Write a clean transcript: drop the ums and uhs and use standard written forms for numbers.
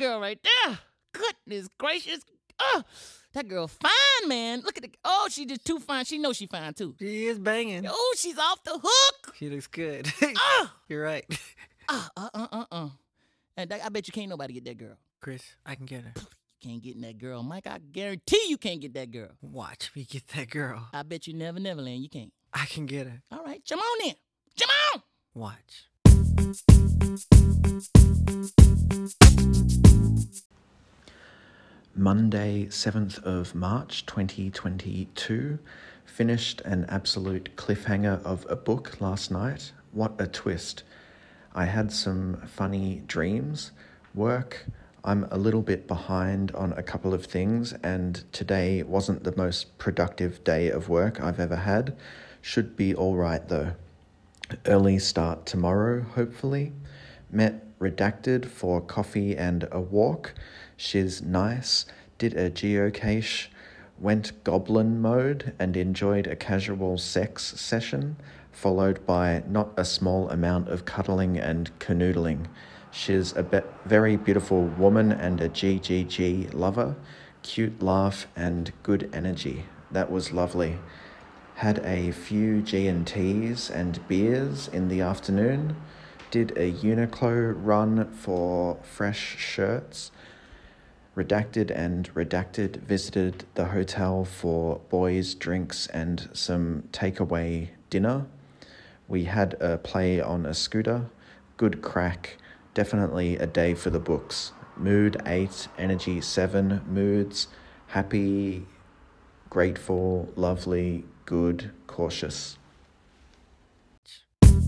girl right there. Goodness gracious. Oh, that girl fine, man. Look at the... Oh, she just too fine. She knows she fine, too. She is banging. Oh, she's off the hook. She looks good. You're right. And I bet you can't nobody get that girl. Chris, I can get her. You can't get that girl. Mike, I guarantee you can't get that girl. Watch me get that girl. I bet you Never Neverland you can't. I can get her. All right, jump on in. Jump on! Watch. Monday, 7th of March, 2022. Finished an absolute cliffhanger of a book last night. What a twist. I had some funny dreams. Work, I'm a little bit behind on a couple of things, and today wasn't the most productive day of work I've ever had. Should be all right though. Early start tomorrow, hopefully. Met Redacted for coffee and a walk. She's nice. Did a geocache. Went goblin mode and enjoyed a casual sex session, followed by not a small amount of cuddling and canoodling. She's a very beautiful woman and a GGG lover. Cute laugh and good energy. That was lovely. Had a few G&Ts and beers in the afternoon. Did a Uniqlo run for fresh shirts. Redacted and Redacted visited the hotel for boys' drinks and some takeaway dinner. We had a play on a scooter. Good crack. Definitely a day for the books. Mood 8, energy 7, moods, happy, grateful, lovely, good, cautious.